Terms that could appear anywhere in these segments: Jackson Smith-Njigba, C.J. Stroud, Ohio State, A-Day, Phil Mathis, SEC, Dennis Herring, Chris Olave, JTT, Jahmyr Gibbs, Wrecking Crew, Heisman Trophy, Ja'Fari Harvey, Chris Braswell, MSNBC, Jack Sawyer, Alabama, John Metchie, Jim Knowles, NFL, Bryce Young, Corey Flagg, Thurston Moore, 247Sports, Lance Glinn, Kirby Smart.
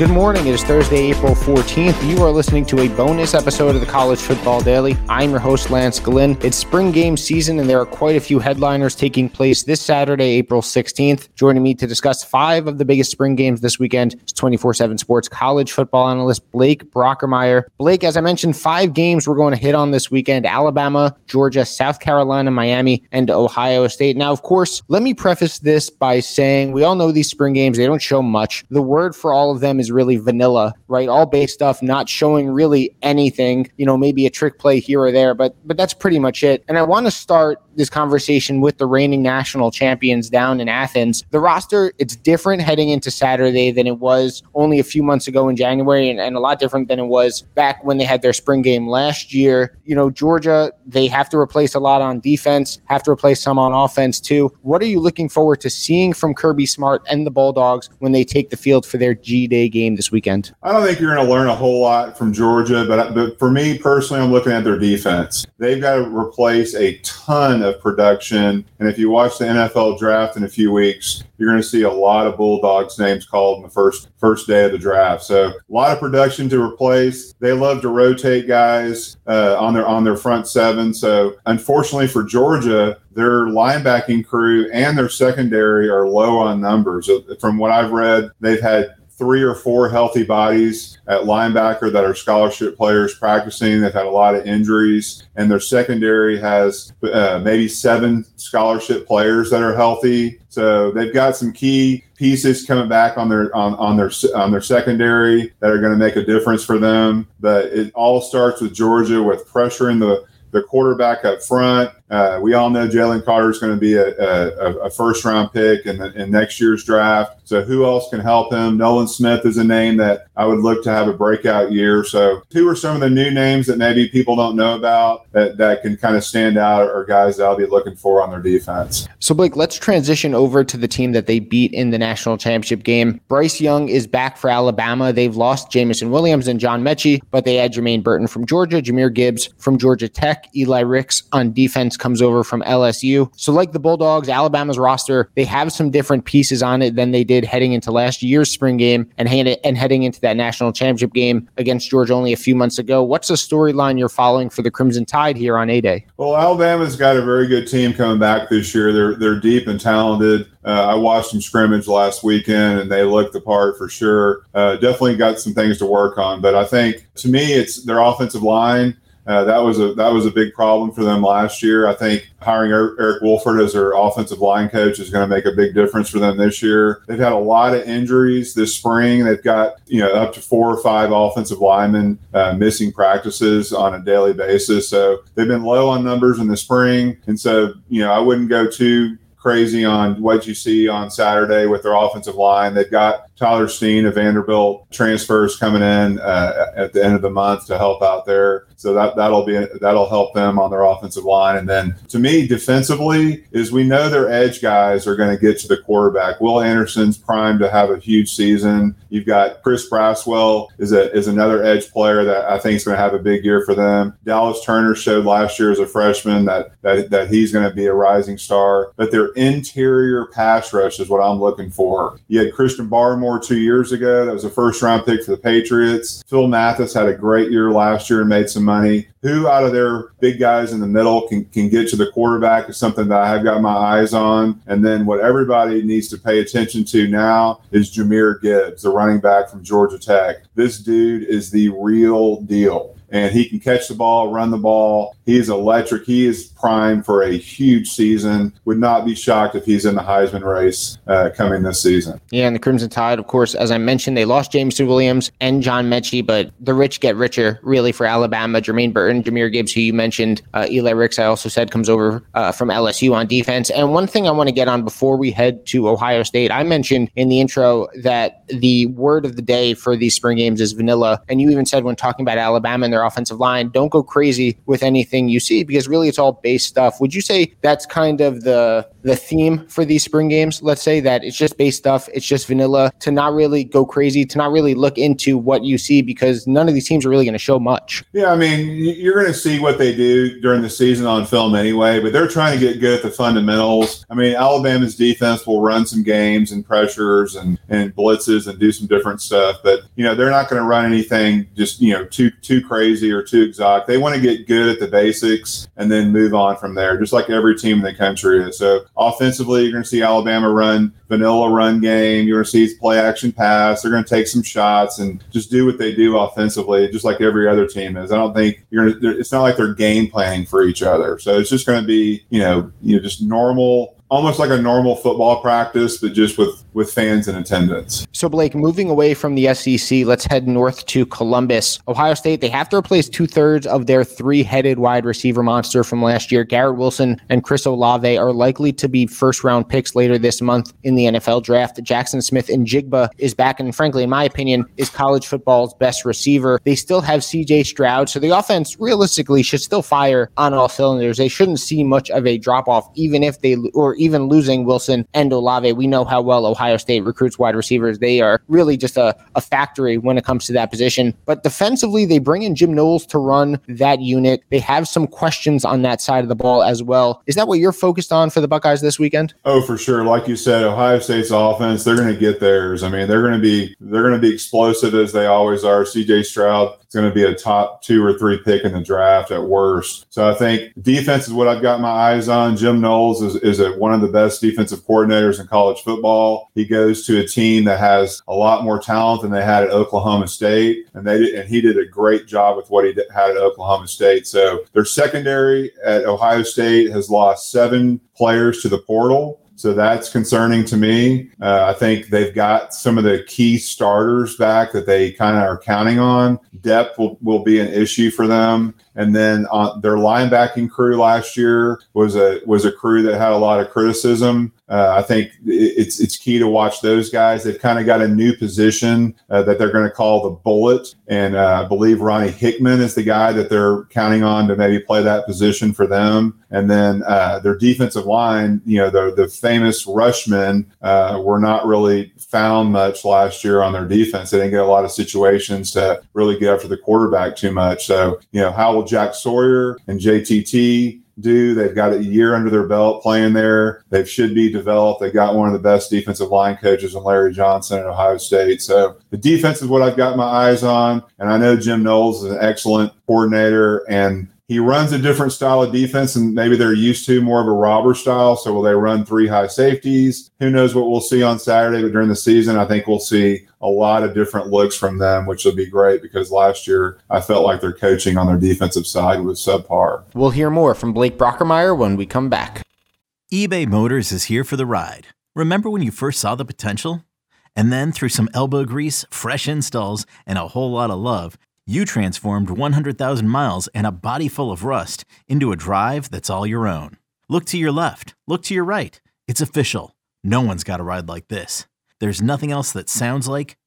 Good morning. It is Thursday, April 14th. You are listening to a bonus episode of the College Football Daily. I'm your host, Lance Glinn. It's spring game season, and there are quite a few headliners taking place this Saturday, April 16th. Joining me to discuss five of the biggest spring games this weekend is 24/7 Sports college football analyst Blake Brockermeyer. Blake, as I mentioned, five games we're going to hit on this weekend: Alabama, Georgia, South Carolina, Miami, and Ohio State. Now, of course, let me preface this by saying we all know these spring games, they don't show much. The word for all of them is really vanilla, right? All base stuff, not showing really anything, you know, maybe a trick play here or there, but that's pretty much it. And I want to start this conversation with the reigning national champions down in Athens. The roster, it's different heading into Saturday than it was only a few months ago in January, and a lot different than it was back when they had their spring game last year. You know, Georgia, they have to replace a lot on defense, have to replace some on offense too. What are you looking forward to seeing from Kirby Smart and the Bulldogs when they take the field for their G-Day game this weekend? I don't think you're going to learn a whole lot from Georgia, but for me personally, I'm looking at their defense. They've got to replace a ton of production, and if you watch the NFL draft in a few weeks, you're going to see a lot of Bulldogs names called in the first day of the draft. So a lot of production to replace. They love to rotate guys on their front seven. So unfortunately for Georgia, their linebacking crew and their secondary are low on numbers. From what I've read, they've had 3 or 4 healthy bodies at linebacker that are scholarship players practicing. They've had a lot of injuries, and their secondary has maybe 7 scholarship players that are healthy. So they've got some key pieces coming back on their secondary that are going to make a difference for them. But it all starts with Georgia, with pressuring the quarterback up front. We all know Jalen Carter is going to be a first-round pick in next year's draft. So who else can help him? Nolan Smith is a name that I would look to have a breakout year. So who are some of the new names that maybe people don't know about that can kind of stand out, or guys that I'll be looking for on their defense? So, Blake, let's transition over to the team that they beat in the national championship game. Bryce Young is back for Alabama. They've lost Jameson Williams and John Metchie, but they had Jermaine Burton from Georgia, Jahmyr Gibbs from Georgia Tech, Eli Ricks on defense comes over from LSU. So like the Bulldogs, Alabama's roster, they have some different pieces on it than they did heading into last year's spring game and heading into that national championship game against Georgia only a few months ago. What's the storyline you're following for the Crimson Tide here on A-Day? Well, Alabama's got a very good team coming back this year. They're deep and talented. I watched them scrimmage last weekend, and they looked the part for sure. Definitely got some things to work on, but I think, to me, it's their offensive line. That was a big problem for them last year. I think hiring Eric Wolford as their offensive line coach is going to make a big difference for them this year. They've had a lot of injuries this spring. They've got, up to 4 or 5 offensive linemen missing practices on a daily basis. So they've been low on numbers in the spring. And so, I wouldn't go too crazy on what you see on Saturday with their offensive line. They've got Tyler Steen of Vanderbilt transfers coming in at the end of the month to help out there. So that'll help them on their offensive line. And then, to me, defensively, is we know their edge guys are going to get to the quarterback. Will Anderson's primed to have a huge season. You've got Chris Braswell is another edge player that I think is going to have a big year for them. Dallas Turner showed last year as a freshman that he's going to be a rising star. But their interior pass rush is what I'm looking for. You had Christian Barmore 2 years ago. That was a first-round pick for the Patriots. Phil Mathis had a great year last year and made some money. Who out of their big guys in the middle can get to the quarterback is something that I have got my eyes on. And then what everybody needs to pay attention to now is Jahmyr Gibbs, the running back from Georgia Tech. This dude is the real deal. and he can catch the ball, run the ball. He's electric. He is primed for a huge season. Would not be shocked if he's in the Heisman race coming this season. Yeah, and the Crimson Tide, of course, as I mentioned, they lost Jameson Williams and John Metchie, but the rich get richer, really, for Alabama. Jermaine Burton, Jahmyr Gibbs, who you mentioned, Eli Ricks, I also said, comes over from LSU on defense. And one thing I want to get on before we head to Ohio State, I mentioned in the intro that the word of the day for these spring games is vanilla. And you even said when talking about Alabama and their offensive line, don't go crazy with anything you see, because really it's all base stuff. Would you say that's kind of the theme for these spring games? Let's say that it's just base stuff. It's just vanilla, to not really go crazy, to not really look into what you see, because none of these teams are really going to show much. Yeah, I mean, you're going to see what they do during the season on film anyway, but they're trying to get good at the fundamentals. I mean, Alabama's defense will run some games and pressures and blitzes and do some different stuff, but, you know, they're not going to run anything just, you know, too crazy or too exotic. They want to get good at the basics and then move on from there, just like every team in the country is. So offensively, you're going to see Alabama run vanilla run game. You're going to see his play action pass. They're going to take some shots and just do what they do offensively, just like every other team is. I don't think it's not like they're game planning for each other. So it's just going to be, you know, just normal, almost like a normal football practice, but just with fans in attendance. So, Blake, moving away from the SEC, let's head north to Columbus. Ohio State, they have to replace two-thirds of their three-headed wide receiver monster from last year. Garrett Wilson and Chris Olave are likely to be first-round picks later this month in the NFL draft. Jackson Smith-Njigba is back, and frankly, in my opinion, is college football's best receiver. They still have C.J. Stroud, so the offense realistically should still fire on all cylinders. They shouldn't see much of a drop-off, even losing Wilson and Olave. We know how well Ohio State recruits wide receivers. They are really just a factory when it comes to that position. But defensively, they bring in Jim Knowles to run that unit. They have some questions on that side of the ball as well. Is that what you're focused on for the Buckeyes this weekend? Oh, for sure. Like you said, Ohio State's offense, they're going to get theirs. I mean, they're going to be explosive as they always are. C.J. Stroud is going to be a top 2 or 3 pick in the draft at worst. So I think defense is what I've got my eyes on. Jim Knowles is one of the best defensive coordinators in college football. He goes to a team that has a lot more talent than they had at Oklahoma State, and he did a great job with what he had at Oklahoma State. So their secondary at Ohio State has lost 7 players to the portal. So that's concerning to me. I think they've got some of the key starters back that they kind of are counting on. Depth will be an issue for them. And then their linebacking crew last year was a crew that had a lot of criticism. I think it's key to watch those guys. They've kind of got a new position that they're going to call the bullet. And I believe Ronnie Hickman is the guy that they're counting on to maybe play that position for them. And then their defensive line, you know, the famous rushmen were not really found much last year on their defense. They didn't get a lot of situations to really get after the quarterback too much. So, you know, how will Jack Sawyer and JTT do? They've got a year under their belt playing there. They should be developed. They got one of the best defensive line coaches in Larry Johnson at Ohio State. So the defense is what I've got my eyes on. And I know Jim Knowles is an excellent coordinator, and he runs a different style of defense, and maybe they're used to more of a robber style. So will they run 3 high safeties? Who knows what we'll see on Saturday, but during the season, I think we'll see a lot of different looks from them, which will be great, because last year I felt like their coaching on their defensive side was subpar. We'll hear more from Blake Brockermeyer when we come back. eBay Motors is here for the ride. Remember when you first saw the potential? And then through some elbow grease, fresh installs, and a whole lot of love, you transformed 100,000 miles and a body full of rust into a drive that's all your own. Look to your left. Look to your right. It's official. No one's got a ride like this. There's nothing else that sounds like,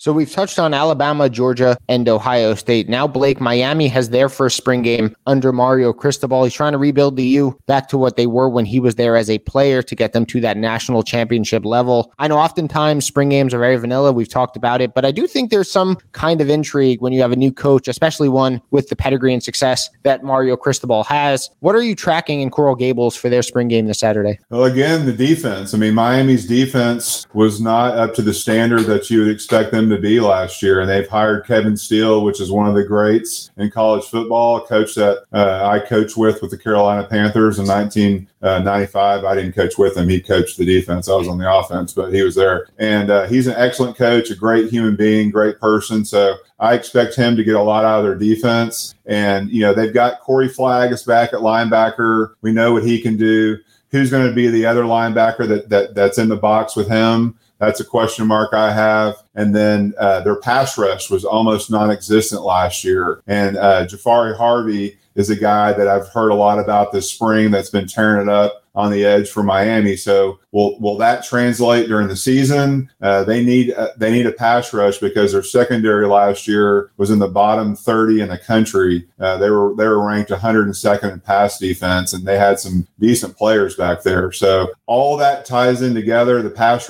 So we've touched on Alabama, Georgia, and Ohio State. Now, Blake, Miami has their first spring game under Mario Cristobal. He's trying to rebuild the U back to what they were when he was there as a player to get them to that national championship level. I know oftentimes spring games are very vanilla. We've talked about it, but I do think there's some kind of intrigue when you have a new coach, especially one with the pedigree and success that Mario Cristobal has. What are you tracking in Coral Gables for their spring game this Saturday? Well, again, the defense. I mean, Miami's defense was not up to the standard that you would expect them to be last year, and they've hired Kevin Steele, which is one of the greats in college football, a coach that I coached with the Carolina Panthers in 1995. I didn't coach with him. He coached the defense. I was on the offense, but he was there. And he's an excellent coach, a great human being, great person. So I expect him to get a lot out of their defense. And, you know, they've got Corey Flagg is back at linebacker. We know what he can do. Who's going to be the other linebacker that's in the box with him? That's a question mark I have. And then their pass rush was almost non-existent last year. And Ja'Fari Harvey is a guy that I've heard a lot about this spring that's been tearing it up on the edge for Miami. So will that translate during the season? They need a pass rush because their secondary last year was in the bottom 30 in the country. They were ranked 102nd in pass defense, and they had some decent players back there. So all that ties in together. The pass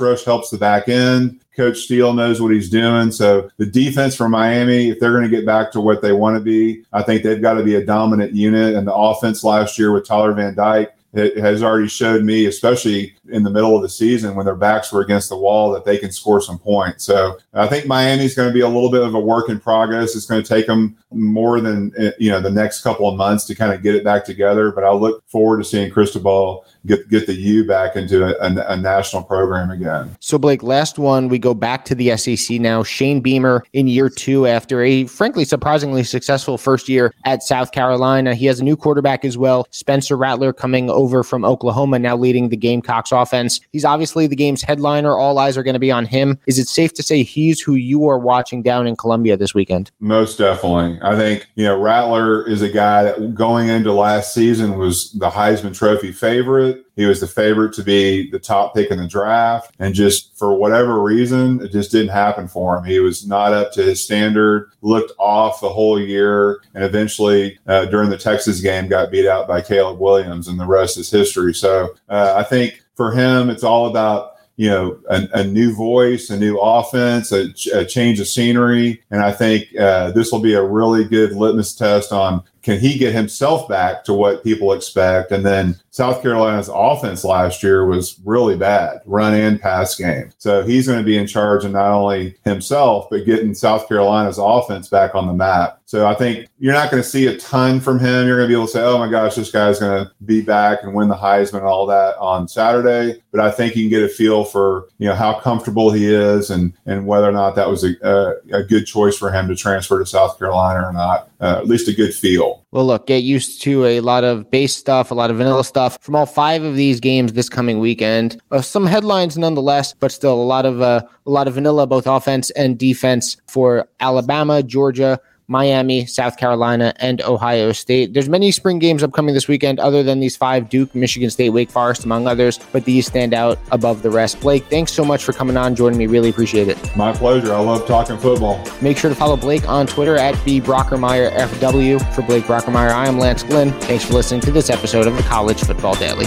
rush helps the back end. Coach Steele knows what he's doing. So the defense for Miami, if they're going to get back to what they want to be, I think they've got to be a dominant unit. And the offense last year with Tyler Van Dyke, it has already showed me, especially in the middle of the season when their backs were against the wall, that they can score some points. So I think Miami's going to be a little bit of a work in progress. It's going to take them more than, you know, the next couple of months to kind of get it back together. But I look forward to seeing Cristobal get the U back into a national program again. So, Blake, last one, we go back to the SEC now. Shane Beamer in year two after a, frankly, surprisingly successful first year at South Carolina. He has a new quarterback as well, Spencer Rattler, coming over from Oklahoma, now leading the Gamecocks offense. He's obviously the game's headliner. All eyes are going to be on him. Is it safe to say he's who you are watching down in Columbia this weekend? Most definitely. I think, you know, Rattler is a guy that going into last season was the Heisman Trophy favorite. He was the favorite to be the top pick in the draft, and just for whatever reason, it just didn't happen for him. He was not up to his standard, looked off the whole year, and eventually during the Texas game got beat out by Caleb Williams, and the rest is history. So I think for him, it's all about, you know, a new voice, a new offense, a change of scenery. And I think this will be a really good litmus test on, can he get himself back to what people expect? And then South Carolina's offense last year was really bad, run and pass game. So he's going to be in charge of not only himself, but getting South Carolina's offense back on the map. So I think you're not going to see a ton from him. You're going to be able to say, oh my gosh, this guy's going to be back and win the Heisman and all that on Saturday. But I think you can get a feel for, you know, how comfortable he is and whether or not that was a good choice for him to transfer to South Carolina or not. At least a good feel. Well, look, get used to a lot of base stuff, a lot of vanilla stuff from all five of these games this coming weekend. Some headlines nonetheless, but still a lot of vanilla, both offense and defense for Alabama, Georgia, Miami, South Carolina, and Ohio State. There's many spring games upcoming this weekend other than these five, Duke, Michigan State, Wake Forest, among others, but these stand out above the rest. Blake, thanks so much for coming on, joining me. Really appreciate it. My pleasure. I love talking football. Make sure to follow Blake on Twitter at @BBrockermeyerFW. For Blake Brockermeyer, I am Lance Glinn. Thanks for listening to this episode of the College Football Daily.